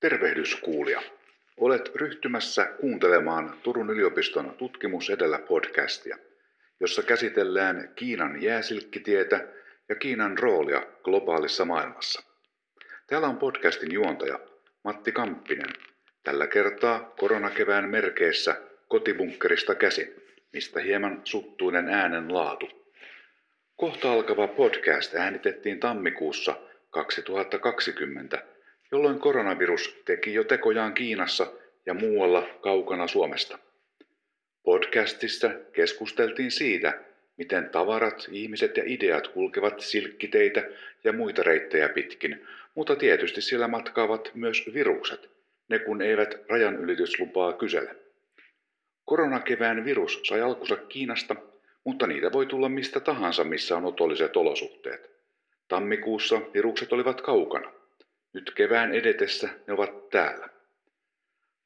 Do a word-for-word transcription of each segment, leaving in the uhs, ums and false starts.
Tervehdys kuulija. Olet ryhtymässä kuuntelemaan Turun yliopiston tutkimus edellä podcastia, jossa käsitellään Kiinan jääsilkkitietä ja Kiinan roolia globaalissa maailmassa. Täällä on podcastin juontaja Matti Kamppinen. Tällä kertaa koronakevään merkeissä kotibunkkerista käsin, mistä hieman suttuinen äänen laatu. Kohta alkava podcast äänitettiin tammikuussa kaksituhattakaksikymmentä, jolloin koronavirus teki jo tekojaan Kiinassa ja muualla kaukana Suomesta. Podcastissa keskusteltiin siitä, miten tavarat, ihmiset ja ideat kulkevat silkkiteitä ja muita reittejä pitkin, mutta tietysti siellä matkaavat myös virukset, ne kun eivät rajanylityslupaa kysele. Koronakevään virus sai alkunsa Kiinasta, mutta niitä voi tulla mistä tahansa, missä on otolliset olosuhteet. Tammikuussa virukset olivat kaukana. Nyt kevään edetessä ne ovat täällä.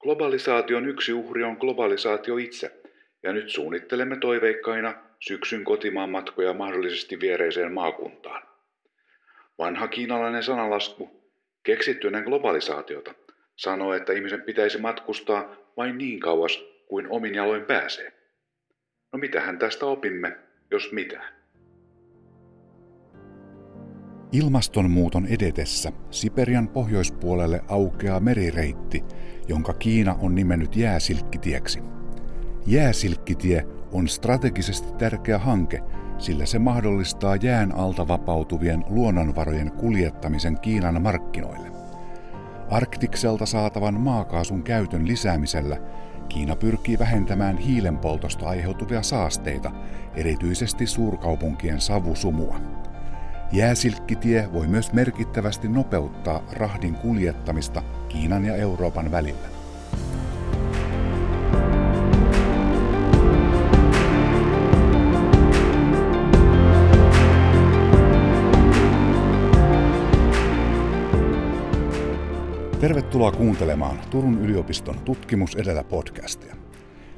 Globalisaation yksi uhri on globalisaatio itse, ja nyt suunnittelemme toiveikkaina syksyn kotimaan matkoja mahdollisesti viereiseen maakuntaan. Vanha kiinalainen sananlasku, keksitty ennen globalisaatiota, sanoo, että ihmisen pitäisi matkustaa vain niin kauas kuin omin jaloin pääsee. No mitähän tästä opimme, jos mitään? Ilmastonmuuton edetessä Siperian pohjoispuolelle aukeaa merireitti, jonka Kiina on nimennyt jääsilkkitieksi. Jääsilkkitie on strategisesti tärkeä hanke, sillä se mahdollistaa jään alta vapautuvien luonnonvarojen kuljettamisen Kiinan markkinoille. Arktikselta saatavan maakaasun käytön lisäämisellä Kiina pyrkii vähentämään hiilenpoltosta aiheutuvia saasteita, erityisesti suurkaupunkien savusumua. Jääsilkkitie voi myös merkittävästi nopeuttaa rahdin kuljettamista Kiinan ja Euroopan välillä. Tervetuloa kuuntelemaan Turun yliopiston tutkimus edellä podcastia.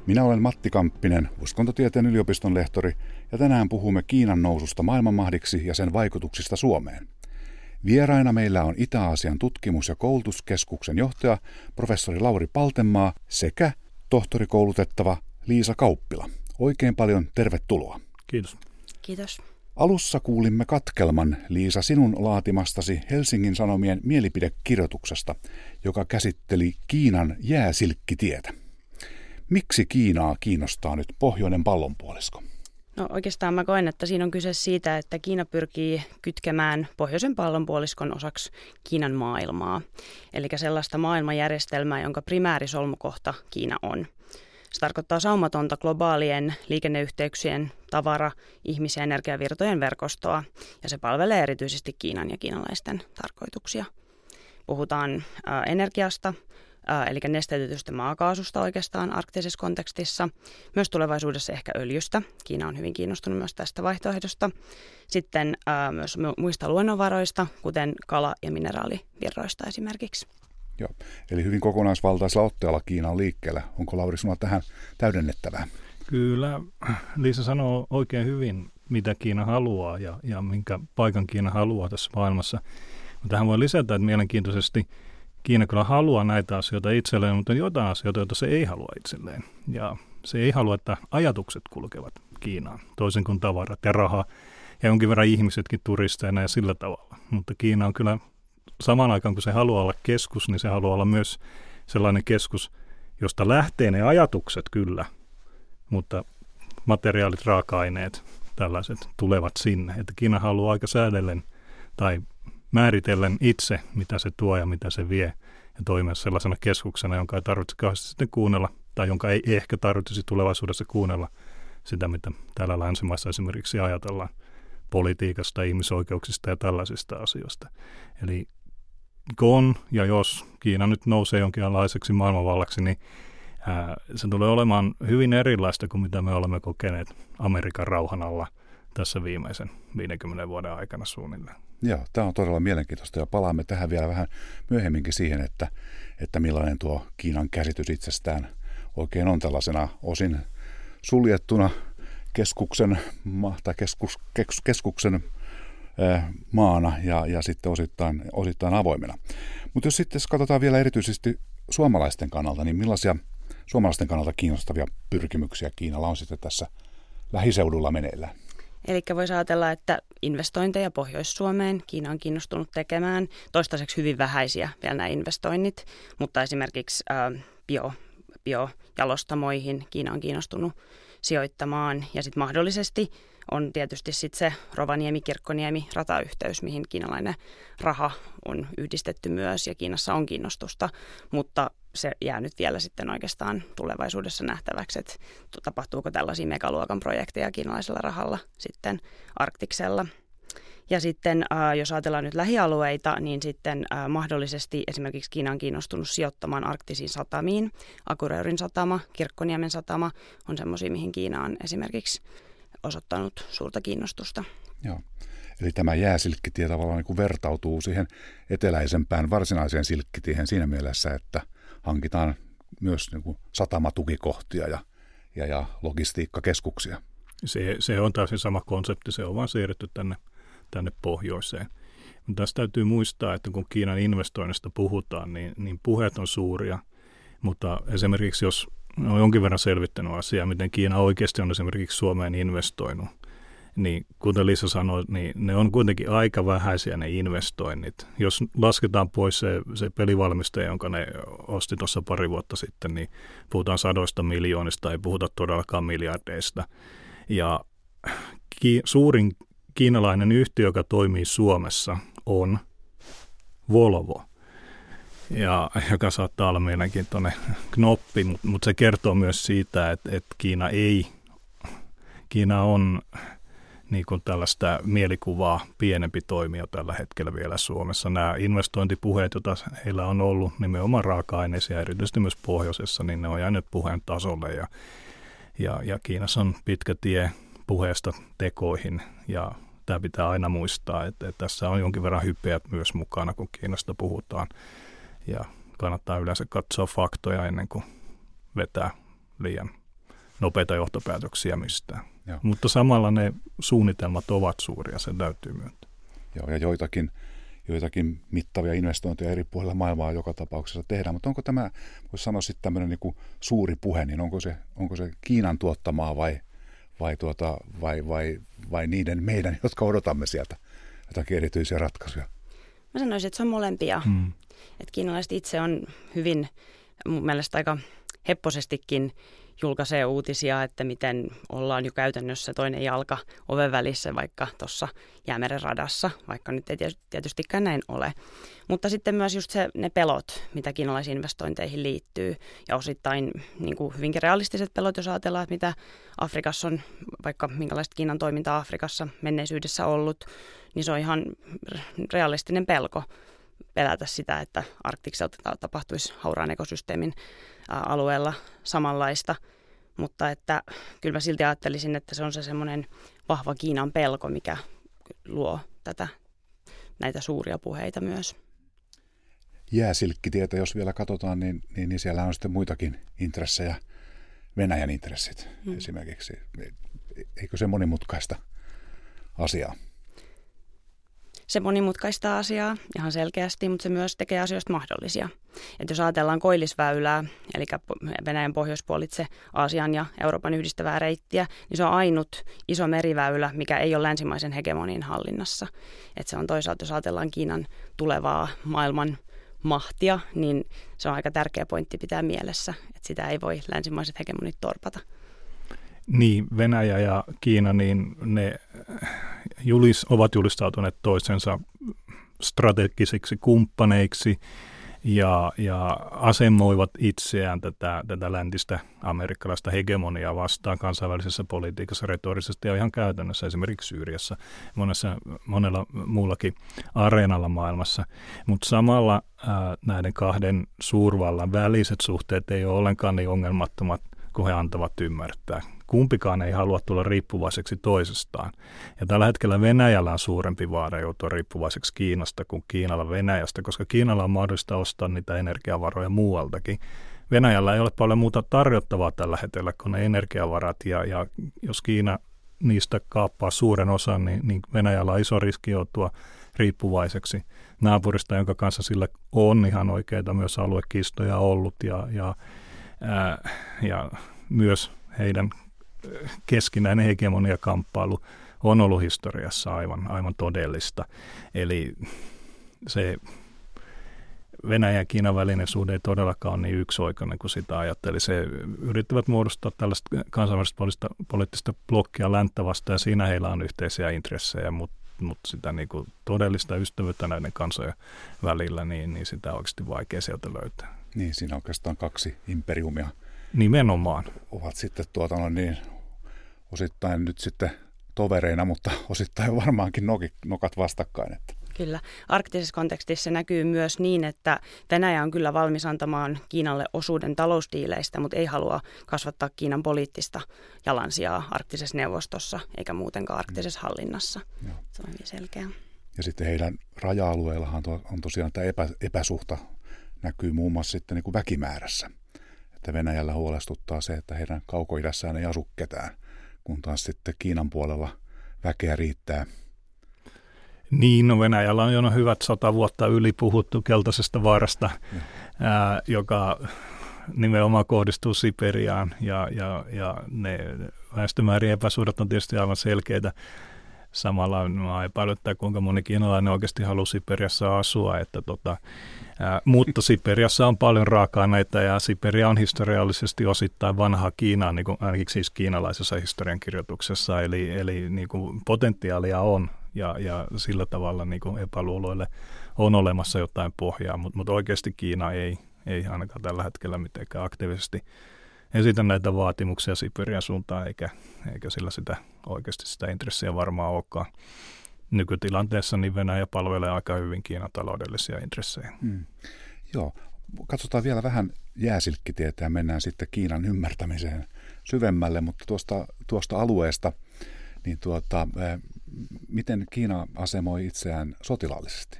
Minä olen Matti Kamppinen, uskontotieteen yliopiston lehtori, ja tänään puhumme Kiinan noususta maailmanmahdiksi ja sen vaikutuksista Suomeen. Vieraina meillä on Itä-Aasian tutkimus- ja koulutuskeskuksen johtaja, professori Lauri Paltemaa sekä tohtorikoulutettava Liisa Kauppila. Oikein paljon tervetuloa. Kiitos. Kiitos. Alussa kuulimme katkelman, Liisa, sinun laatimastasi Helsingin Sanomien mielipidekirjoituksesta, joka käsitteli Kiinan jääsilkkitietä. Miksi Kiinaa kiinnostaa nyt pohjoinen pallonpuolisko? No oikeastaan mä koen, että siinä on kyse siitä, että Kiina pyrkii kytkemään pohjoisen pallonpuoliskon osaksi Kiinan maailmaa. Eli sellaista maailmanjärjestelmää, jonka primäärisolmukohta Kiina on. Se tarkoittaa saumatonta globaalien liikenneyhteyksien, tavara-, ihmis- ja energiavirtojen verkostoa, ja se palvelee erityisesti Kiinan ja kiinalaisten tarkoituksia. Puhutaan ä, energiasta, ä, eli nesteytetystä maakaasusta oikeastaan arktisessa kontekstissa, myös tulevaisuudessa ehkä öljystä. Kiina on hyvin kiinnostunut myös tästä vaihtoehdosta. Sitten ä, myös muista luonnonvaroista, kuten kala- ja mineraalivirroista esimerkiksi. Joo. Eli hyvin kokonaisvaltaisella otteella Kiina on liikkeellä. Onko, Lauri, sinulla tähän täydennettävää? Kyllä. Liisa sanoo oikein hyvin, mitä Kiina haluaa ja, ja minkä paikan Kiina haluaa tässä maailmassa. Tähän voi lisätä, että mielenkiintoisesti Kiina kyllä haluaa näitä asioita itselleen, mutta on jotain asioita, joita se ei halua itselleen. Ja se ei halua, että ajatukset kulkevat Kiinaan, toisin kuin tavarat ja raha ja jonkin verran ihmisetkin turisteina ja sillä tavalla. Mutta Kiina on kyllä... Samaan aikaan, kun se haluaa olla keskus, niin se haluaa olla myös sellainen keskus, josta lähtee ne ajatukset kyllä, mutta materiaalit, raaka-aineet, tällaiset tulevat sinne. Että Kiina haluaa aika säädellen tai määritellen itse, mitä se tuo ja mitä se vie, ja toimia sellaisena keskuksena, jonka ei tarvitse kauheasti sitten kuunnella, tai jonka ei ehkä tarvitsisi tulevaisuudessa kuunnella sitä, mitä täällä länsimaissa esimerkiksi ajatellaan politiikasta, ihmisoikeuksista ja tällaisista asioista. Eli kun ja jos Kiina nyt nousee jonkinlaiseksi maailmanvallaksi, niin ää, se tulee olemaan hyvin erilaista kuin mitä me olemme kokeneet Amerikan rauhan alla tässä viimeisen viidenkymmenen vuoden aikana suunnilleen. Joo, tämä on todella mielenkiintoista ja palaamme tähän vielä vähän myöhemminkin siihen, että, että millainen tuo Kiinan käsitys itsestään oikein on tällaisena osin suljettuna keskuksen, tai keskus, keskuksen maana ja, ja sitten osittain, osittain avoimena. Mutta jos sitten katsotaan vielä erityisesti suomalaisten kannalta, niin millaisia suomalaisten kannalta kiinnostavia pyrkimyksiä Kiinalla on sitten tässä lähiseudulla meneillään? Eli voisi ajatella, että investointeja Pohjois-Suomeen Kiina on kiinnostunut tekemään. Toistaiseksi hyvin vähäisiä vielä nämä investoinnit, mutta esimerkiksi äh, bio, biojalostamoihin Kiina on kiinnostunut sijoittamaan. Ja sitten mahdollisesti on tietysti sit se Rovaniemi-Kirkkoniemi-ratayhteys, mihin kiinalainen raha on yhdistetty myös ja Kiinassa on kiinnostusta, mutta se jää nyt vielä sitten oikeastaan tulevaisuudessa nähtäväksi, että tapahtuuko tällaisia megaluokan projekteja kiinalaisella rahalla sitten Arktiksella. Ja sitten jos ajatellaan nyt lähialueita, niin sitten mahdollisesti esimerkiksi Kiina on kiinnostunut sijoittamaan arktisiin satamiin. Akureyrin satama, Kirkkoniemen satama on semmoisia, mihin Kiina on esimerkiksi osoittanut suurta kiinnostusta. Joo. Eli tämä jääsilkkitie tavallaan niin kuin vertautuu siihen eteläisempään varsinaiseen silkkitiehen siinä mielessä, että hankitaan myös niin kuin satamatukikohtia ja, ja, ja logistiikkakeskuksia. Se, se on täysin sama konsepti, se on vaan siirretty tänne, tänne pohjoiseen. Mutta tässä täytyy muistaa, että kun Kiinan investoinnista puhutaan, niin, niin puheet on suuria, mutta esimerkiksi jos on jonkin verran selvittänyt asiaa, miten Kiina oikeasti on esimerkiksi Suomeen investoinut, niin kuten Liisa sanoi, niin ne on kuitenkin aika vähäisiä ne investoinnit. Jos lasketaan pois se, se pelivalmistaja, jonka ne osti tuossa pari vuotta sitten, niin puhutaan sadoista miljoonista, ei puhuta todellakaan miljardeista. Ja ki- suurin kiinalainen yhtiö, joka toimii Suomessa, on Volvo, ja, joka saattaa olla mielenkiintoinen knoppi, mutta mut se kertoo myös siitä, että et Kiina ei, Kiina on niin kuin tällaista mielikuvaa pienempi toimija tällä hetkellä vielä Suomessa. Nämä investointipuheet, joita heillä on ollut nimenomaan raaka-aineisia, erityisesti myös pohjoisessa, niin ne on jäänyt puheen tasolle. Ja, ja, ja Kiinassa on pitkä tie puheesta tekoihin, ja tämä pitää aina muistaa, että, että tässä on jonkin verran hypeät myös mukana, kun Kiinasta puhutaan. Ja kannattaa yleensä katsoa faktoja ennen kuin vetää liian nopeita johtopäätöksiä mistään. Joo. Mutta samalla ne suunnitelmat ovat suuria, sen täytyy myöntää. Joo, ja joitakin, joitakin mittavia investointeja eri puolilla maailmaa joka tapauksessa tehdään, mutta onko tämä, voisi sanoa sitten tämmöinen niin kuin suuri puhe, niin onko se, onko se Kiinan tuottamaa vai, vai, tuota, vai, vai, vai niiden meidän, jotka odotamme sieltä jotakin erityisiä ratkaisuja? Mä sanoisin, että se on molempia. Hmm. Että kiinalaiset itse on hyvin, mun mielestä aika hepposestikin julkaisee uutisia, että miten ollaan jo käytännössä toinen jalka oven välissä vaikka tuossa Jäämeren radassa, vaikka nyt ei tietystikään näin ole. Mutta sitten myös just se, ne pelot, mitä kiinalaisiin investointeihin liittyy ja osittain niin kuin hyvinkin realistiset pelot, jos ajatellaan, että mitä Afrikassa on, vaikka minkälaista Kiinan toimintaa Afrikassa menneisyydessä ollut, niin se on ihan realistinen pelko pelätä sitä, että Arktikselta tapahtuisi hauraan ekosysteemin alueella samanlaista, mutta että kyllä mä silti ajattelisin, että se on se semmoinen vahva Kiinan pelko, mikä luo tätä, näitä suuria puheita myös. Jääsilkkitietä, jos vielä katsotaan, niin, niin, niin siellä on sitten muitakin intressejä, Venäjän intressit mm. esimerkiksi. Eikö se monimutkaista asiaa? Se monimutkaistaa asiaa ihan selkeästi, mutta se myös tekee asioista mahdollisia. Et jos ajatellaan koillisväylää, eli Venäjän pohjoispuolitse Aasian ja Euroopan yhdistävää reittiä, niin se on ainut iso meriväylä, mikä ei ole länsimaisen hegemonin hallinnassa. Et se on toisaalta, jos ajatellaan Kiinan tulevaa maailman mahtia, niin se on aika tärkeä pointti pitää mielessä, että sitä ei voi länsimaiset hegemonit torpata. Niin, Venäjä ja Kiina, niin ne julis, ovat julistautuneet toisensa strategisiksi kumppaneiksi ja, ja asemoivat itseään tätä, tätä läntistä amerikkalaista hegemoniaa vastaan kansainvälisessä politiikassa, retorisesti ja ihan käytännössä, esimerkiksi Syyriassa, monessa, monella muullakin areenalla maailmassa. Mutta samalla ää, näiden kahden suurvallan väliset suhteet ei ole ollenkaan niin ongelmattomat, kun he antavat ymmärtää. Kumpikaan ei halua tulla riippuvaiseksi toisestaan. Ja tällä hetkellä Venäjällä on suurempi vaara joutua riippuvaiseksi Kiinasta kuin Kiinalla Venäjästä, koska Kiinalla on mahdollista ostaa niitä energiavaroja muualtakin. Venäjällä ei ole paljon muuta tarjottavaa tällä hetkellä kuin ne energiavarat, ja, ja jos Kiina niistä kaappaa suuren osan, niin, niin Venäjällä on iso riski joutua riippuvaiseksi naapurista, jonka kanssa sillä on ihan oikeita myös aluekistoja ollut ja, ja, ää, ja myös heidän keskinäinen hegemoniakamppailu on ollut historiassa aivan, aivan todellista. Eli se Venäjän ja Kiinan välinen suhde ei todellakaan ole niin yksioikoinen kuin sitä ajatteli. Se yrittävät muodostaa tällaista kansainvälistä poliittista blokkia länttä vastaan ja siinä heillä on yhteisiä intressejä, mutta mut sitä niinku todellista ystävyyttä näiden kansojen välillä, niin, niin sitä on oikeasti vaikea sieltä löytää. Niin, siinä oikeastaan kaksi imperiumia. Nimenomaan. Ovat sitten tuota, no niin, osittain nyt sitten tovereina, mutta osittain varmaankin nokat vastakkain. Että. Kyllä. Arktisessa kontekstissa näkyy myös niin, että Venäjä on kyllä valmis antamaan Kiinalle osuuden talousdiileistä, mutta ei halua kasvattaa Kiinan poliittista jalansijaa arktisessa neuvostossa eikä muutenkaan arktisessa hallinnassa. Joo. Se on niin selkeä. Ja sitten heidän raja-alueillahan on tosiaan tämä epä, epäsuhta näkyy muun muassa sitten niin kuin väkimäärässä. Että Venäjällä huolestuttaa se, että heidän kaukoidässään ei asu ketään, kun taas sitten Kiinan puolella väkeä riittää. Niin, no Venäjällä on jo hyvät sata vuotta yli puhuttu keltaisesta vaarasta, ää, joka nimenomaan kohdistuu Siperiaan ja, ja, ja ne väestömäärien epäsuhdat on tietysti aivan selkeitä. Samalla mä epäilyttää, kuinka moni kiinalainen oikeasti haluaa Siperiassa asua, että tota, ää, mutta Siperiassa on paljon raaka-aineita ja Siperia on historiallisesti osittain vanha Kiina, niin kuin, ainakin siis kiinalaisessa historiankirjoituksessa, eli, eli niin kuin potentiaalia on ja, ja sillä tavalla niin kuin epäluuloille on olemassa jotain pohjaa, mutta mut oikeasti Kiina ei, ei ainakaan tällä hetkellä mitenkään aktiivisesti esitä näitä vaatimuksia Siperian suuntaan, eikä, eikä sillä sitä, oikeasti sitä intressiä varmaan olekaan. Nykytilanteessa niin Venäjä palvelee aika hyvin Kiinan taloudellisia intressejä. Mm. Joo, katsotaan vielä vähän jääsilkkitietä ja mennään sitten Kiinan ymmärtämiseen syvemmälle, mutta tuosta, tuosta alueesta, niin tuota, miten Kiina asemoi itseään sotilaallisesti?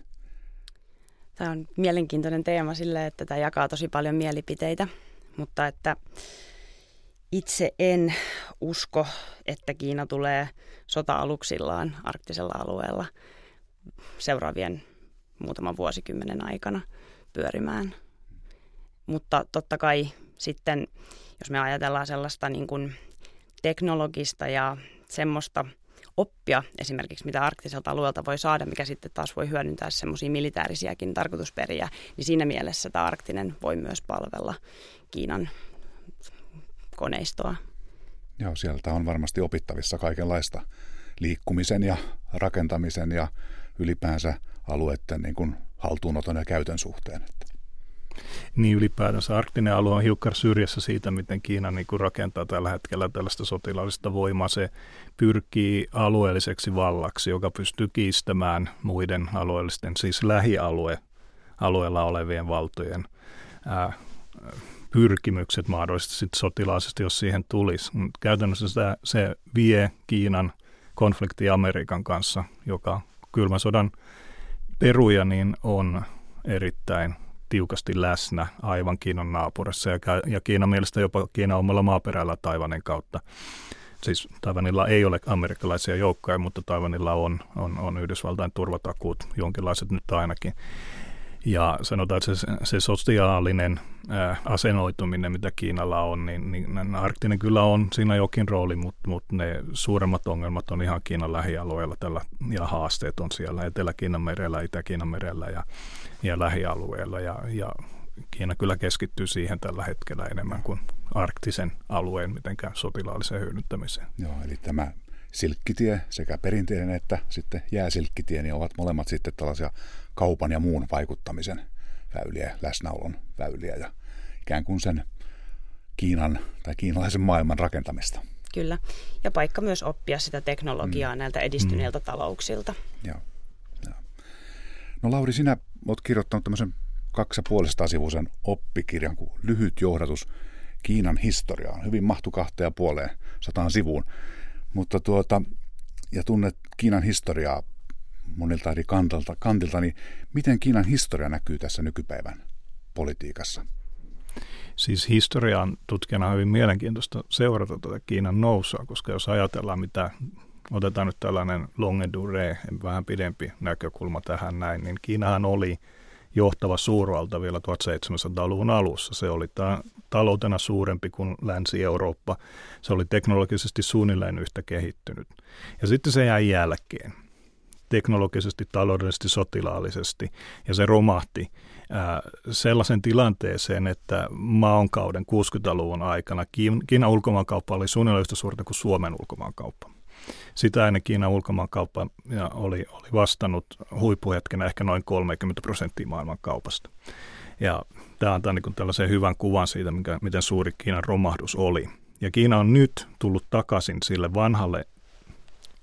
Tämä on mielenkiintoinen teema sille, että tämä jakaa tosi paljon mielipiteitä. Mutta että itse en usko, että Kiina tulee sota-aluksillaan arktisella alueella seuraavien muutaman vuosikymmenen aikana pyörimään. Mutta totta kai sitten, jos me ajatellaan sellaista niin kuin teknologista ja semmoista oppia esimerkiksi, mitä arktiselta alueelta voi saada, mikä sitten taas voi hyödyntää semmoisia militaarisiakin tarkoitusperiä, niin siinä mielessä tämä arktinen voi myös palvella Kiinan koneistoa. Joo, sieltä on varmasti opittavissa kaikenlaista liikkumisen ja rakentamisen ja ylipäänsä alueiden niin kuin haltuunoton ja käytön suhteen. Niin ylipäätänsä arktinen alue on hiukan syrjässä siitä, miten Kiina niin kuin rakentaa tällä hetkellä tällaista sotilaallista voimaa. Se pyrkii alueelliseksi vallaksi, joka pystyy kiistämään muiden alueellisten, siis lähialueella olevien valtojen ää, pyrkimykset mahdollisesti sotilaallisesti, jos siihen tulisi. Käytännössä sitä, se vie Kiinan konflikti Amerikan kanssa, joka kylmän sodan peruja niin on erittäin tiukasti läsnä aivan Kiinan naapurissa ja, ja Kiinan mielestä jopa Kiinan omalla maaperällä Taiwanin kautta. Siis Taiwanilla ei ole amerikkalaisia joukkoja, mutta Taiwanilla on, on, on Yhdysvaltain turvatakuut, jonkinlaiset nyt ainakin. Ja sanotaan, että se, se sosiaalinen ää, asenoituminen, mitä Kiinalla on, niin, niin arktinen kyllä on siinä jokin rooli, mutta, mutta ne suuremmat ongelmat on ihan Kiinan lähialueella tällä, ja haasteet on siellä Etelä-Kiinan merellä, Itä-Kiinan merellä ja, ja lähialueella. Ja, ja Kiina kyllä keskittyy siihen tällä hetkellä enemmän kuin arktisen alueen mitenkään sotilaalliseen hyödyntämiseen. Joo, eli tämä silkkitie, sekä perinteinen että sitten jääsilkkitie, niin ovat molemmat sitten tällaisia kaupan ja muun vaikuttamisen väyliä, läsnäolon väyliä ja ikään kuin sen Kiinan tai kiinalaisen maailman rakentamista. Kyllä, ja paikka myös oppia sitä teknologiaa mm. näiltä edistyneiltä mm. talouksilta. Joo. Joo. No Lauri, sinä olet kirjoittanut tämmöisen kaksisataa sivuisen oppikirjan kuin Lyhyt johdatus Kiinan historiaan. Hyvin mahtui kahteen ja puoleen sataan sivuun. Mutta tuota, ja tunnet Kiinan historiaa monilta eri kantilta, kantilta, niin miten Kiinan historia näkyy tässä nykypäivän politiikassa? siis historian tutkijana on hyvin mielenkiintoista seurata tätä Kiinan nousua, koska jos ajatellaan mitä, otetaan nyt tällainen longue durée, vähän pidempi näkökulma tähän näin, niin Kiinahan oli johtava suurvalta vielä seitsemäntoistasadan luvun alussa. Se oli ta- taloutena suurempi kuin Länsi-Eurooppa. Se oli teknologisesti suunnilleen yhtä kehittynyt. Ja sitten se jäi jälkeen teknologisesti, taloudellisesti, sotilaallisesti. Ja se romahti ää, sellaisen tilanteeseen, että maankauden kuudenkymmenen luvun aikana Kiinan ulkomaankauppa oli suunnilleen yhtä suurta kuin Suomen ulkomaankauppa. Sitä ennen Kiinan ulkomaankauppa oli, oli vastannut huippuhetkenä ehkä noin kolmekymmentä prosenttia maailmankaupasta. Ja tämä antaa niin tällaisen hyvän kuvan siitä, mikä, miten suuri Kiinan romahdus oli. Ja Kiina on nyt tullut takaisin sille vanhalle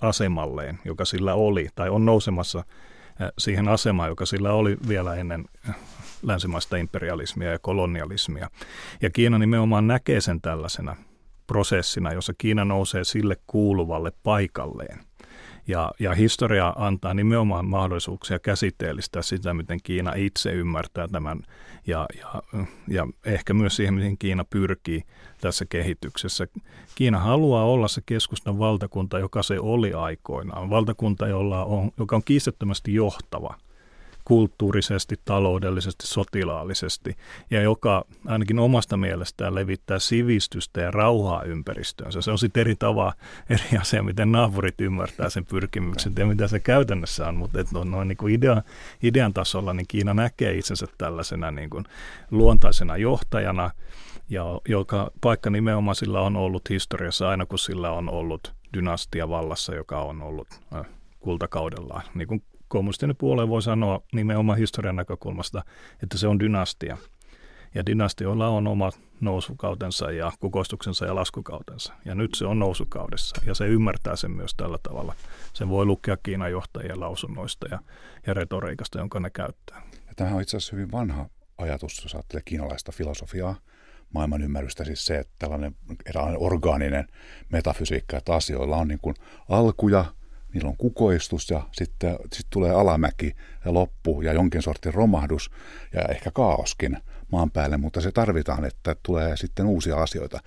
asemalleen, joka sillä oli, tai on nousemassa siihen asemaan, joka sillä oli vielä ennen länsimaista imperialismia ja kolonialismia. Ja Kiina nimenomaan näkee sen tällaisena prosessina, jossa Kiina nousee sille kuuluvalle paikalleen. Ja, ja historia antaa nimenomaan mahdollisuuksia käsitteellistää sitä, miten Kiina itse ymmärtää tämän ja, ja, ja ehkä myös siihen, mihin Kiina pyrkii tässä kehityksessä. Kiina haluaa olla se keskustan valtakunta, joka se oli aikoinaan. Valtakunta, jolla on, joka on kiistattomasti johtava kulttuurisesti, taloudellisesti, sotilaallisesti ja joka ainakin omasta mielestään levittää sivistystä ja rauhaa ympäristöönsä. Se on sitten eri tavaa, eri asia, miten naapurit ymmärtää sen pyrkimykset ja mitä se käytännössä on, mutta noin niin kuin idea, idean tasolla niin Kiina näkee itsensä tällaisena niin kuin luontaisena johtajana, ja joka paikka nimenomaan sillä on ollut historiassa aina, kun sillä on ollut dynastia vallassa, joka on ollut äh, kultakaudellaan, niin kuin kommunistinen puoleen voi sanoa nimenomaan historian näkökulmasta, että se on dynastia. Ja dynastioilla on omat nousukautensa ja kukoistuksensa ja laskukautensa. Ja nyt se on nousukaudessa ja se ymmärtää sen myös tällä tavalla. Sen voi lukea Kiinan johtajien lausunnoista ja, ja retoriikasta, jonka ne käyttää. Ja tämähän on itse asiassa hyvin vanha ajatus, jos ajattelee kiinalaista filosofiaa, maailman ymmärrystä, siis se, että tällainen orgaaninen metafysiikka, että asioilla on niin kuin alkuja, niillä on kukoistus ja sitten sit tulee alamäki ja loppu ja jonkin sortin romahdus ja ehkä kaoskin maan päälle, mutta se tarvitaan, että tulee sitten uusia asioita.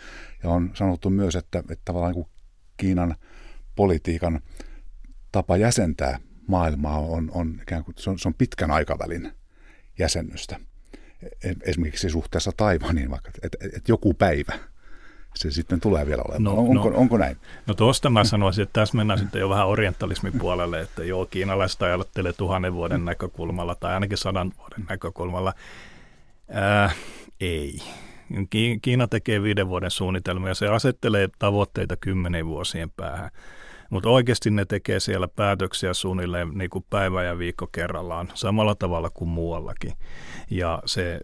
Ja on sanottu myös, että, että tavallaan niin kuin Kiinan politiikan tapa jäsentää maailmaa on, on ikään kuin se on, se on pitkän aikavälin jäsennystä. Esimerkiksi suhteessa Taiwaniin vaikka, että et joku päivä. Se sitten tulee vielä olemaan. No, onko, no, onko näin? No tuosta mä sanoisin, että tässä mennään sitten jo vähän orientalismin puolelle, että joo, kiinalaiset ajattelee tuhannen vuoden näkökulmalla tai ainakin sadan vuoden näkökulmalla. Ää, ei. Kiina tekee viiden vuoden suunnitelmia ja se asettelee tavoitteita kymmenen vuosien päähän. Mutta oikeasti ne tekee siellä päätöksiä suunnilleen niin kuin päivä ja viikko kerrallaan samalla tavalla kuin muuallakin. Ja se,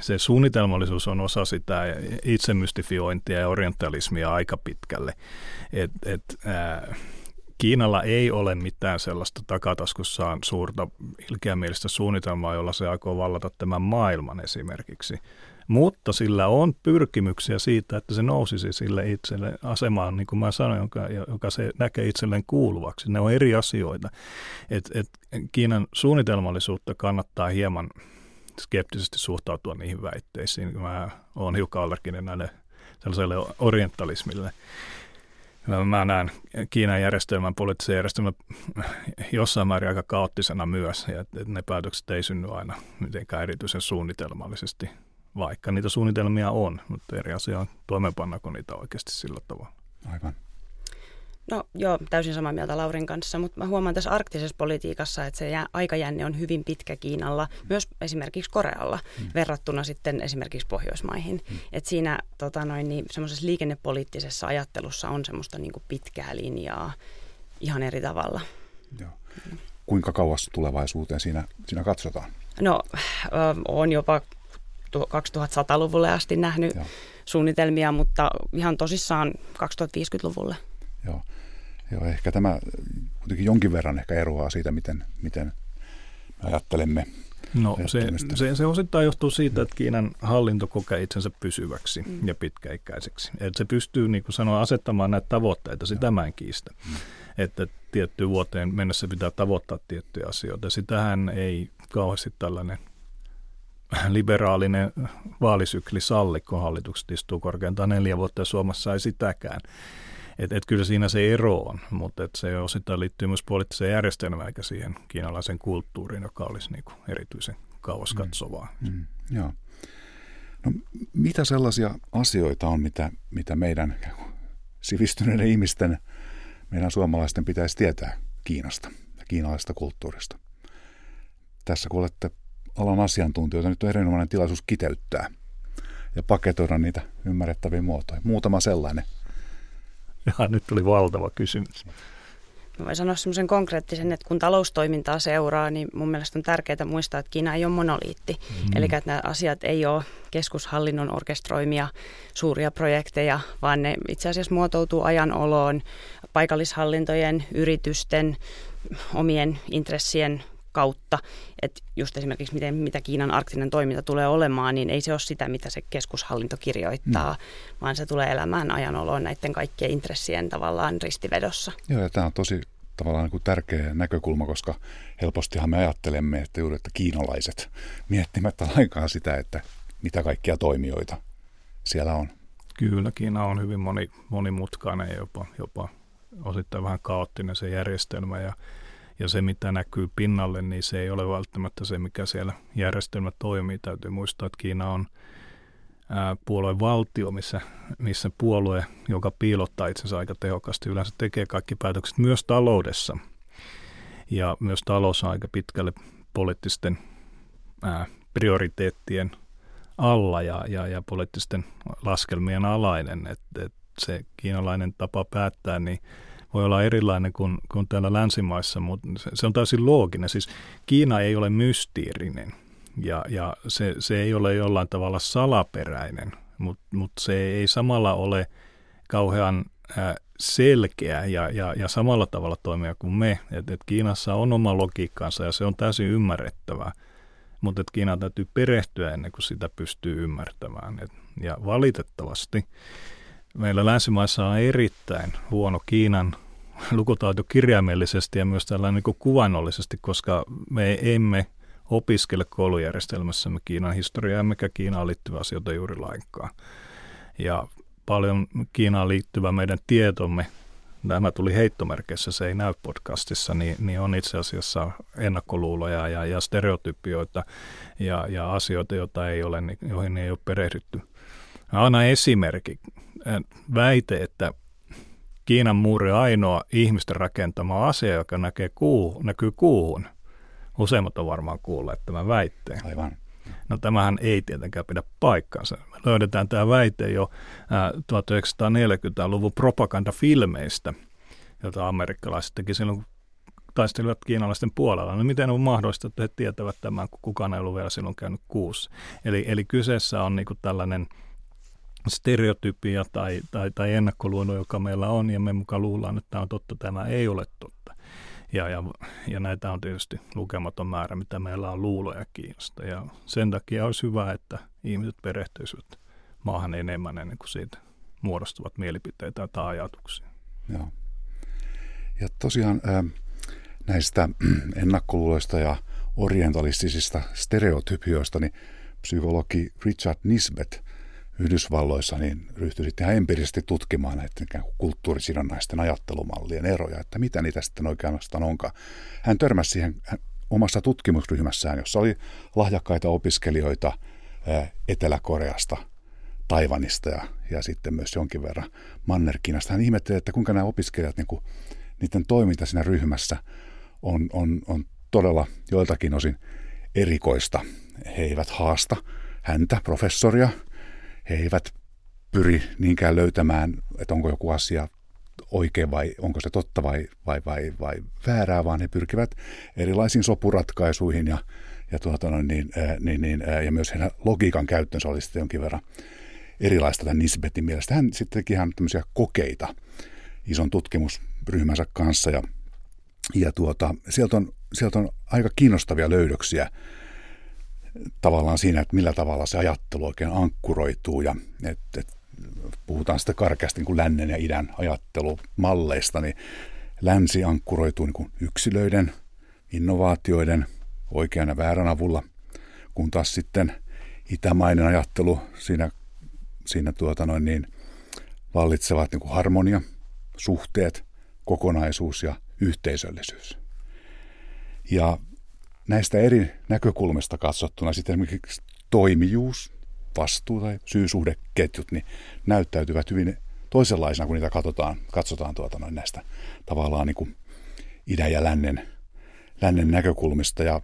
se suunnitelmallisuus on osa sitä itsemystifiointia ja orientalismia aika pitkälle. Et, et, äh, Kiinalla ei ole mitään sellaista takataskussaan suurta ilkeämielistä suunnitelmaa, jolla se aikoo vallata tämän maailman esimerkiksi. Mutta sillä on pyrkimyksiä siitä, että se nousisi sille itselle asemaan, niin kuin mä sanoin, joka, joka se näkee itselleen kuuluvaksi. Ne on eri asioita. Et, et Kiinan suunnitelmallisuutta kannattaa hieman skeptisesti suhtautua niihin väitteisiin. Mä oon hiukan allerginen näille sellaiselle orientalismille. Mä näen Kiinan järjestelmän, poliittisen järjestelmän jossain määrin aika kaoottisena myös, ja että ne päätökset ei synny aina mitenkään erityisen suunnitelmallisesti. Vaikka niitä suunnitelmia on, mutta eri asia on toimeenpannako niitä oikeasti sillä tavalla. Aivan. No joo, täysin samaa mieltä Laurin kanssa, mutta mä huomaan tässä arktisessa politiikassa, että se aikajänne on hyvin pitkä Kiinalla, mm. myös esimerkiksi Korealla, mm. verrattuna sitten esimerkiksi Pohjoismaihin. Mm. Että siinä tota noin, niin, semmoisessa liikennepoliittisessa ajattelussa on semmoista niin kuin pitkää linjaa ihan eri tavalla. Joo. Mm. Kuinka kauas tulevaisuuteen siinä, siinä katsotaan? No, on jopa kaksituhattasadanluvulle asti nähnyt Joo. suunnitelmia, mutta ihan tosissaan kaksituhattaviisikymmentäluvulle. Joo, Joo ehkä tämä kuitenkin jonkin verran ehkä eroaa siitä, miten, miten me ajattelemme. No se, se, se osittain johtuu siitä, että Kiinan hallinto kokee itsensä pysyväksi mm. ja pitkäikäiseksi. Että se pystyy, niin kuin sanoin, asettamaan näitä tavoitteita, sitä mä en kiistä. Mm. Että tiettyyn vuoteen mennessä pitää tavoittaa tiettyjä asioita. Sitähän ei kauheasti tällainen liberaalinen vaalisykli salli, kun hallitukset istuu korkeintaan neljä vuotta ja Suomessa ei sitäkään. Et, et kyllä siinä se ero on, mutta et se osittain liittyy myös poliittiseen järjestelmään eikä siihen kiinalaisen kulttuuriin, joka olisi niinku erityisen kauas katsovaa. Mm, mm, joo. No, mitä sellaisia asioita on, mitä, mitä meidän sivistyneiden ihmisten, meidän suomalaisten pitäisi tietää Kiinasta ja kiinalaisesta kulttuurista? Tässä kun olette alan asiantuntijoita, nyt on erinomainen tilaisuus kiteyttää ja paketoida niitä ymmärrettäviin muotoihin. Muutama sellainen. Ja nyt tuli valtava kysymys. Mä voin sanoa semmoisen konkreettisen, että kun taloustoimintaa seuraa, niin mun mielestä on tärkeää muistaa, että Kiina ei ole monoliitti. Mm-hmm. Eli että nämä asiat ei ole keskushallinnon orkestroimia suuria projekteja, vaan ne itse asiassa muotoutuu ajan oloon paikallishallintojen, yritysten, omien intressien kautta, että just esimerkiksi miten, mitä Kiinan arktinen toiminta tulee olemaan, niin ei se ole sitä, mitä se keskushallinto kirjoittaa, no. vaan se tulee elämään ajanoloon näiden kaikkien intressien tavallaan ristivedossa. Joo, ja tämä on tosi tavallaan niin kuin tärkeä näkökulma, koska helpostihan me ajattelemme, että juuri että kiinalaiset miettimättä lainkaan sitä, että mitä kaikkia toimijoita siellä on. Kyllä, Kiina on hyvin moni, monimutkainen ja jopa, jopa osittain vähän kaoottinen se järjestelmä, ja Ja se, mitä näkyy pinnalle, niin se ei ole välttämättä se, mikä siellä järjestelmä toimii. Täytyy muistaa, että Kiina on ää, puoluevaltio, missä, missä puolue, joka piilottaa itsensä aika tehokkaasti, yleensä tekee kaikki päätökset myös taloudessa. Ja myös talous on aika pitkälle poliittisten ää, prioriteettien alla ja, ja, ja poliittisten laskelmien alainen. Et, et se kiinalainen tapa päättää, niin voi olla erilainen kuin, kuin täällä länsimaissa, mutta se, se on täysin looginen. Siis Kiina ei ole mystiirinen ja, ja se, se ei ole jollain tavalla salaperäinen, mutta mut se ei samalla ole kauhean äh, selkeä ja, ja, ja samalla tavalla toimia kuin me. Et, et Kiinassa on oma logiikkansa ja se on täysin ymmärrettävää, mutta Kiinaan täytyy perehtyä ennen kuin sitä pystyy ymmärtämään. Et, ja valitettavasti meillä länsimaissa on erittäin huono Kiinan lukutaito kirjaimellisesti ja myös tällainen niin kuin kuvannollisesti, koska me emme opiskele koulujärjestelmässämme Kiinan historiaa, emmekä Kiinaan liittyviä asioita juuri lainkaan. Ja paljon Kiinaan liittyvä meidän tietomme, tämä tuli heittomerkeissä, se ei näy podcastissa, niin, niin on itse asiassa ennakkoluuloja ja, ja stereotypioita ja, ja asioita, joita ei ole, joihin ei ole perehdytty. Aina esimerkki. Väite, että Kiinan muuri on ainoa ihmisten rakentama asia, joka näkee kuuhun, näkyy kuuhun. Useimmat on varmaan kuulleet tämän väitteen. Aivan. No tämähän ei tietenkään pidä paikkaansa. Me löydetään tämä väite jo tuhatyhdeksänsataaneljäkymmentäluvun propagandafilmeistä, joita amerikkalaiset teki silloin, kun taistelivat kiinalaisten puolella. No miten on mahdollista, että he tietävät tämän, kun kukaan ei ollut vielä silloin käynyt kuussa. Eli, eli kyseessä on niinku tällainen stereotypia tai, tai, tai ennakkoluulo, joka meillä on, ja me mukaan luullaan, että tämä on totta, tämä ei ole totta. Ja, ja, ja näitä on tietysti lukematon määrä, mitä meillä on luuloja Kiinasta. Ja sen takia olisi hyvä, että ihmiset perehtyisivät maahan enemmän ennen kuin siitä muodostuvat mielipiteitä tai ajatuksia. Joo. Ja tosiaan näistä ennakkoluuloista ja orientalistisista stereotypioista, niin psykologi Richard Nisbet Yhdysvalloissa niin ryhtyi sitten ihan empiirisesti tutkimaan näiden ikään kuin kulttuurisidonnaisten ajattelumallien eroja, että mitä niitä sitten oikeastaan onkaan. Hän törmäsi siihen omassa tutkimusryhmässään, jossa oli lahjakkaita opiskelijoita Etelä-Koreasta, Taiwanista ja, ja sitten myös jonkin verran Manner-Kiinasta. Hän ihmetteli, että kuinka nämä opiskelijat, niin kuin, niiden toiminta siinä ryhmässä on, on, on todella joiltakin osin erikoista. He eivät haasta häntä, professoria. He eivät pyri niinkään löytämään, että onko joku asia oikein vai onko se totta vai, vai, vai, vai väärää, vaan he pyrkivät erilaisiin sopuratkaisuihin ja, ja, tuota, niin, niin, niin, ja myös heidän logiikan käyttönsä oli sitten jonkin verran erilaista tämän Nisbetin mielestä. Hän sitten teki ihan tämmöisiä kokeita ison tutkimusryhmänsä kanssa ja, ja tuota, sieltä on, sieltä on aika kiinnostavia löydöksiä tavallaan siinä, että millä tavalla se ajattelu oikein ankkuroituu ja et, et, puhutaan sitten karkeasti niin kuin lännen ja idän ajattelumalleista, niin länsi ankkuroituu niin kuin yksilöiden, innovaatioiden, oikean ja väärän avulla, kun taas sitten itämainen ajattelu, siinä, siinä tuota noin niin vallitsevat niin kuin harmonia, suhteet, kokonaisuus ja yhteisöllisyys. Ja näistä eri näkökulmista katsottuna sitten esimerkiksi toimijuus, vastuu tai syysuhdeketjut niin näyttäytyvät hyvin toisenlaisena, kun niitä katsotaan, katsotaan tuota noin näistä tavallaan niin kuin idän ja lännen, lännen näkökulmista. Ja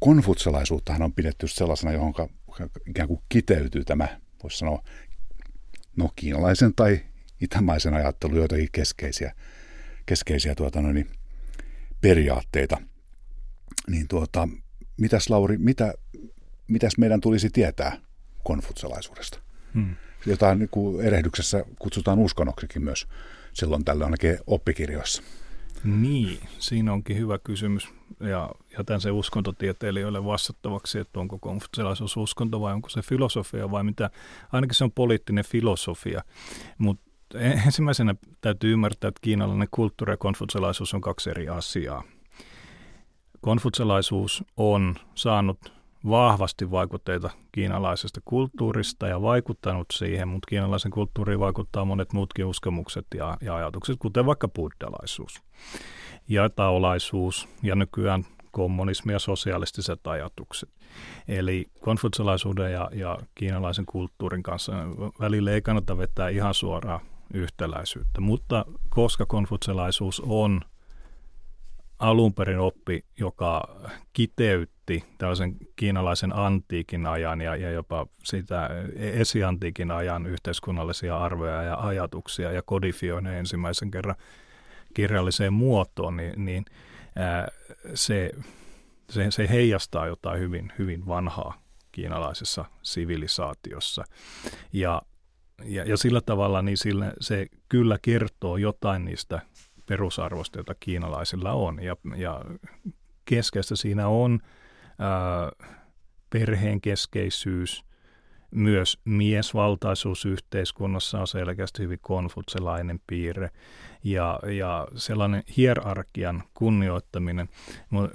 konfutselaisuuttahan on pidetty sellaisena, johon ikään kuin kiteytyy tämä, voisi sanoa, no kiinalaisen tai itämaisen ajattelun joitakin keskeisiä, keskeisiä tuota noin, periaatteita. Niin tuota, mitäs Lauri, mitä, mitäs meidän tulisi tietää konfutselaisuudesta? Hmm. Jotain niin kuin erehdyksessä kutsutaan uskonnoksikin myös silloin tällöin ainakin oppikirjoissa. Niin, siinä onkin hyvä kysymys ja jätän se uskontotieteilijöille vastattavaksi, että onko konfutselaisuus uskonto vai onko se filosofia vai mitä. Ainakin se on poliittinen filosofia, mutta ensimmäisenä täytyy ymmärtää, että kiinalainen kulttuuri ja konfutselaisuus on kaksi eri asiaa. Konfutselaisuus on saanut vahvasti vaikutteita kiinalaisesta kulttuurista ja vaikuttanut siihen, mutta kiinalaisen kulttuuriin vaikuttaa monet muutkin uskomukset ja, ja ajatukset, kuten vaikka buddhalaisuus ja taolaisuus ja nykyään kommunismi ja sosialistiset ajatukset. Eli konfutselaisuuden ja, ja kiinalaisen kulttuurin kanssa välillä ei kannata vetää ihan suoraa yhtäläisyyttä, mutta koska konfutselaisuus on alun perin oppi, joka kiteytti tällaisen kiinalaisen antiikin ajan ja, ja jopa sitä esiantiikin ajan yhteiskunnallisia arvoja ja ajatuksia ja kodifioi ne ensimmäisen kerran kirjalliseen muotoon, niin, niin ää, se, se, se heijastaa jotain hyvin, hyvin vanhaa kiinalaisessa sivilisaatiossa. Ja, ja, ja sillä tavalla niin sillä, se kyllä kertoo jotain niistä perusarvoista, joita kiinalaisilla on. Ja, ja keskeistä siinä on ää, perheen keskeisyys, myös miesvaltaisuus yhteiskunnassa on selkeästi hyvin konfutselainen piirre ja, ja sellainen hierarkian kunnioittaminen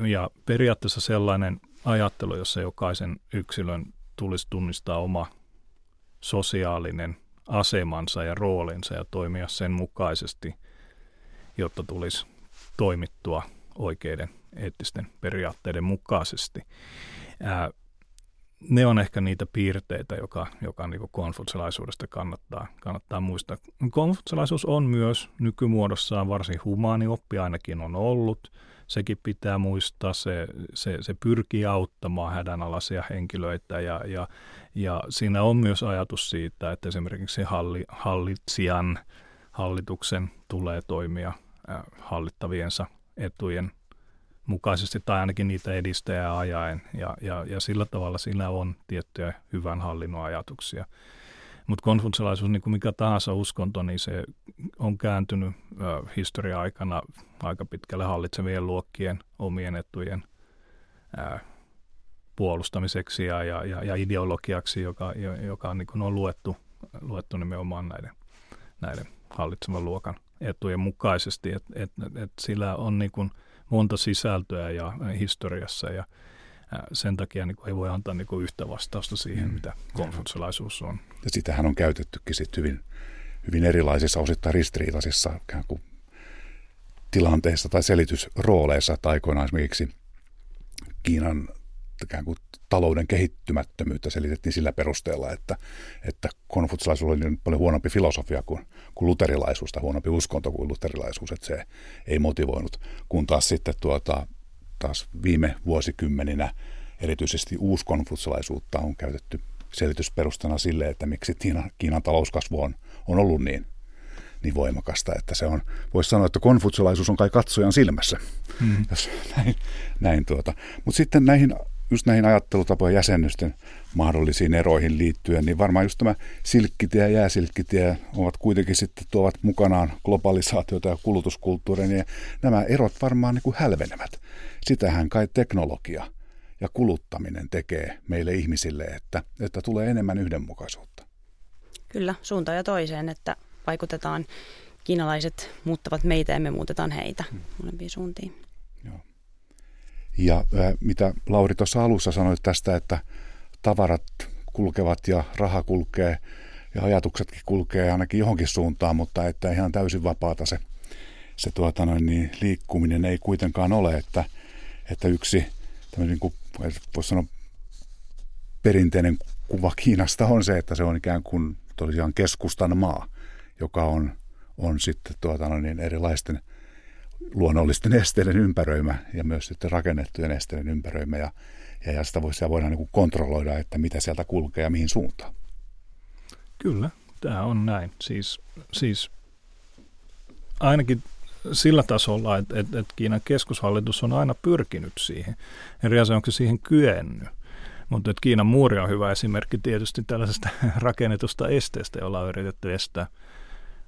ja periaatteessa sellainen ajattelu, jossa jokaisen yksilön tulisi tunnistaa oma sosiaalinen asemansa ja roolinsa ja toimia sen mukaisesti, jotta tulisi toimittua oikeiden eettisten periaatteiden mukaisesti. Ää, ne on ehkä niitä piirteitä, joka, joka niin kuin konfutselaisuudesta kannattaa, kannattaa muistaa. Konfutselaisuus on myös nykymuodossaan varsin humaani, oppi ainakin on ollut. Sekin pitää muistaa, se, se, se pyrkii auttamaan hädänalaisia henkilöitä ja, ja, ja siinä on myös ajatus siitä, että esimerkiksi halli, hallitsijan, hallituksen tulee toimia hallittaviensa etujen mukaisesti tai ainakin niitä edistää ja ajaen ja, ja, ja sillä tavalla sillä on tiettyjä hyvän hallinnon ajatuksia. Mutta konfutselaisuus, niin kuin mikä tahansa uskonto, niin se on kääntynyt ö, historian aikana aika pitkälle hallitsevien luokkien omien etujen ö, puolustamiseksi ja, ja, ja ideologiaksi, joka, joka niin kuin on luettu, luettu nimenomaan näiden, näiden hallitsevan luokan etujen mukaisesti, että et, et sillä on niin kuin monta sisältöä ja historiassa ja sen takia niin kuin ei voi antaa niin kuin yhtä vastausta siihen, mm. mitä konfutselaisuus on. Ja sitähän on käytettykin sit hyvin, hyvin erilaisissa, osittain ristiriitaisissa tilanteissa tai selitysrooleissa, että aikoinaan esimerkiksi Kiinan kuin talouden kehittymättömyyttä selitettiin sillä perusteella, että, että konfutselaisuus oli niin paljon huonompi filosofia kuin, kuin luterilaisuus tai huonompi uskonto kuin luterilaisuus, että se ei motivoinut, kun taas sitten tuota, taas viime vuosikymmeninä erityisesti uuskonfutselaisuutta on käytetty selitysperustana sille, että miksi Kiinan, Kiinan talouskasvu on, on ollut niin, niin voimakasta, että se on, voisi sanoa, että konfutselaisuus on kai katsojan silmässä, mm. jos näin, näin tuota. Mutta sitten näihin just näihin ajattelutapojen jäsennysten mahdollisiin eroihin liittyen, niin varmaan just tämä silkkitie ja jääsilkkitie ovat kuitenkin sitten tuovat mukanaan globalisaatiota ja kulutuskulttuuria, niin nämä erot varmaan niin kuin hälvenevät. Sitähän kai teknologia ja kuluttaminen tekee meille ihmisille, että, että tulee enemmän yhdenmukaisuutta. Kyllä, suuntaan ja toiseen, että vaikutetaan, kiinalaiset muuttavat meitä ja me muutetaan heitä molempiin suuntiin. Joo. Ja mitä Lauri tuossa alussa sanoi tästä, että tavarat kulkevat ja raha kulkee ja ajatuksetkin kulkee ainakin johonkin suuntaan, mutta että ihan täysin vapaata se, se tuota noin, niin liikkuminen ei kuitenkaan ole, että, että yksi tämmöinen, voisi sanoa, perinteinen kuva Kiinasta on se, että se on ikään kuin tosiaan keskustan maa, joka on, on sitten tuota noin, erilaisten luonnollisten esteiden ympäröimä ja myös sitten rakennettujen esteiden ympäröimä ja, ja sitä voidaan niin kuin kontrolloida, että mitä sieltä kulkee ja mihin suuntaan. Kyllä, tämä on näin. Siis, siis ainakin sillä tasolla, että, että, että Kiinan keskushallitus on aina pyrkinyt siihen. Eri asia, onko se siihen kyennyt. Mutta että Kiinan muuri on hyvä esimerkki tietysti tällaisesta rakennetusta esteestä, jolla on yritetty estää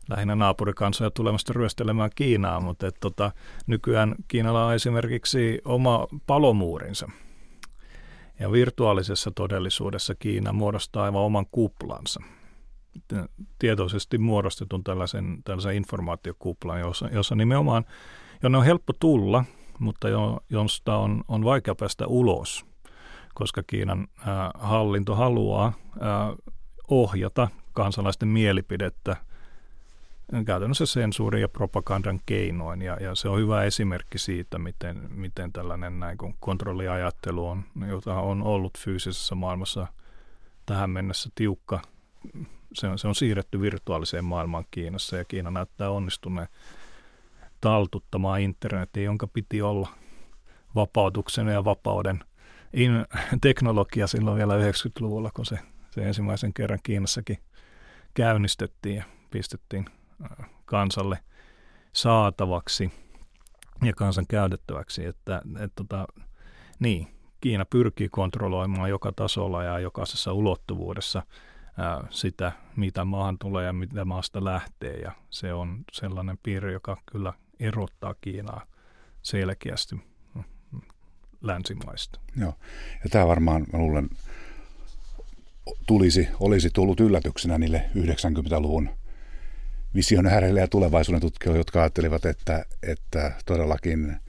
lähinnä naapurikansoja tulemasta ryöstelemään Kiinaa, mutta että tota, nykyään Kiinalla on esimerkiksi oma palomuurinsa. Ja virtuaalisessa todellisuudessa Kiina muodostaa aivan oman kuplansa, tietoisesti muodostetun tällaisen, tällaisen informaatiokuplan, jossa, jossa nimenomaan, jonne on helppo tulla, mutta jo, josta on, on vaikea päästä ulos, koska Kiinan äh, hallinto haluaa äh, ohjata kansalaisten mielipidettä käytännössä sensuurin ja propagandan keinoin, ja, ja se on hyvä esimerkki siitä, miten, miten tällainen näin kuin kontrolliajattelu on, jota on ollut fyysisessä maailmassa tähän mennessä tiukka. Se on, se on siirretty virtuaaliseen maailmaan Kiinassa, ja Kiina näyttää onnistuneen taltuttamaan internetin, jonka piti olla vapautuksen ja vapauden in, teknologia silloin vielä yhdeksänkymmentäluvulla, kun se, se ensimmäisen kerran Kiinassakin käynnistettiin ja pistettiin kansalle saatavaksi ja kansan käytettäväksi. Että, et tota, niin, Kiina pyrkii kontrolloimaan joka tasolla ja jokaisessa ulottuvuudessa ää, sitä, mitä maahan tulee ja mitä maasta lähtee. Ja se on sellainen piirre, joka kyllä erottaa Kiinaa selkeästi länsimaista. Joo, ja tämä varmaan, mä luulen, tulisi, olisi tullut yllätyksenä niille yhdeksänkymmentäluvun visionäärille ja tulevaisuuden tutkijoille, jotka ajattelivat, että, että todellakin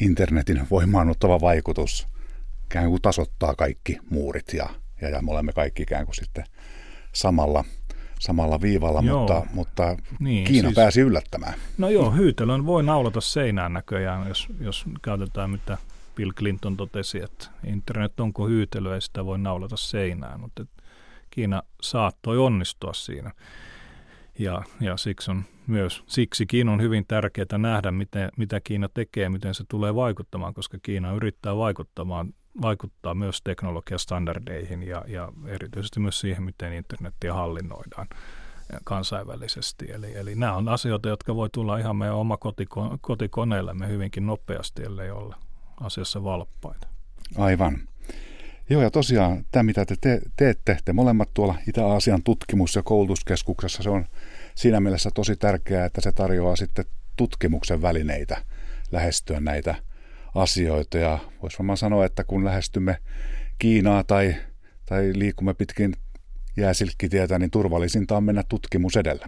internetin voimaannuttava vaikutus ikään kuin tasoittaa kaikki muurit ja, ja, ja me olemme kaikki ikään kuin sitten samalla, samalla viivalla, joo, mutta, mutta niin, Kiina siis, pääsi yllättämään. No joo, hyytelön voi naulata seinään näköjään, jos, jos käytetään mitä Bill Clinton totesi, että internet onko hyytelö, ei sitä voi naulata seinään, mutta Kiina saattoi onnistua siinä. Ja, ja siksi on myös, siksikin on hyvin tärkeää nähdä, miten, mitä Kiina tekee, miten se tulee vaikuttamaan, koska Kiina yrittää vaikuttamaan, vaikuttaa myös teknologiastandardeihin ja, ja erityisesti myös siihen, miten internetiä hallinnoidaan kansainvälisesti. Eli, eli nämä on asioita, jotka voi tulla ihan meidän oma kotiko, kotikoneellemme hyvinkin nopeasti, ellei olla asiassa valppaita. Aivan. Joo, ja tosiaan tämä, mitä te, te teette, te molemmat tuolla Itä-Aasian tutkimus- ja koulutuskeskuksessa, se on siinä mielessä tosi tärkeää, että se tarjoaa sitten tutkimuksen välineitä lähestyä näitä asioita. Ja voisi varmaan sanoa, että kun lähestymme Kiinaa tai, tai liikumme pitkin jääsilkkitietä, niin turvallisinta on mennä tutkimus edellä.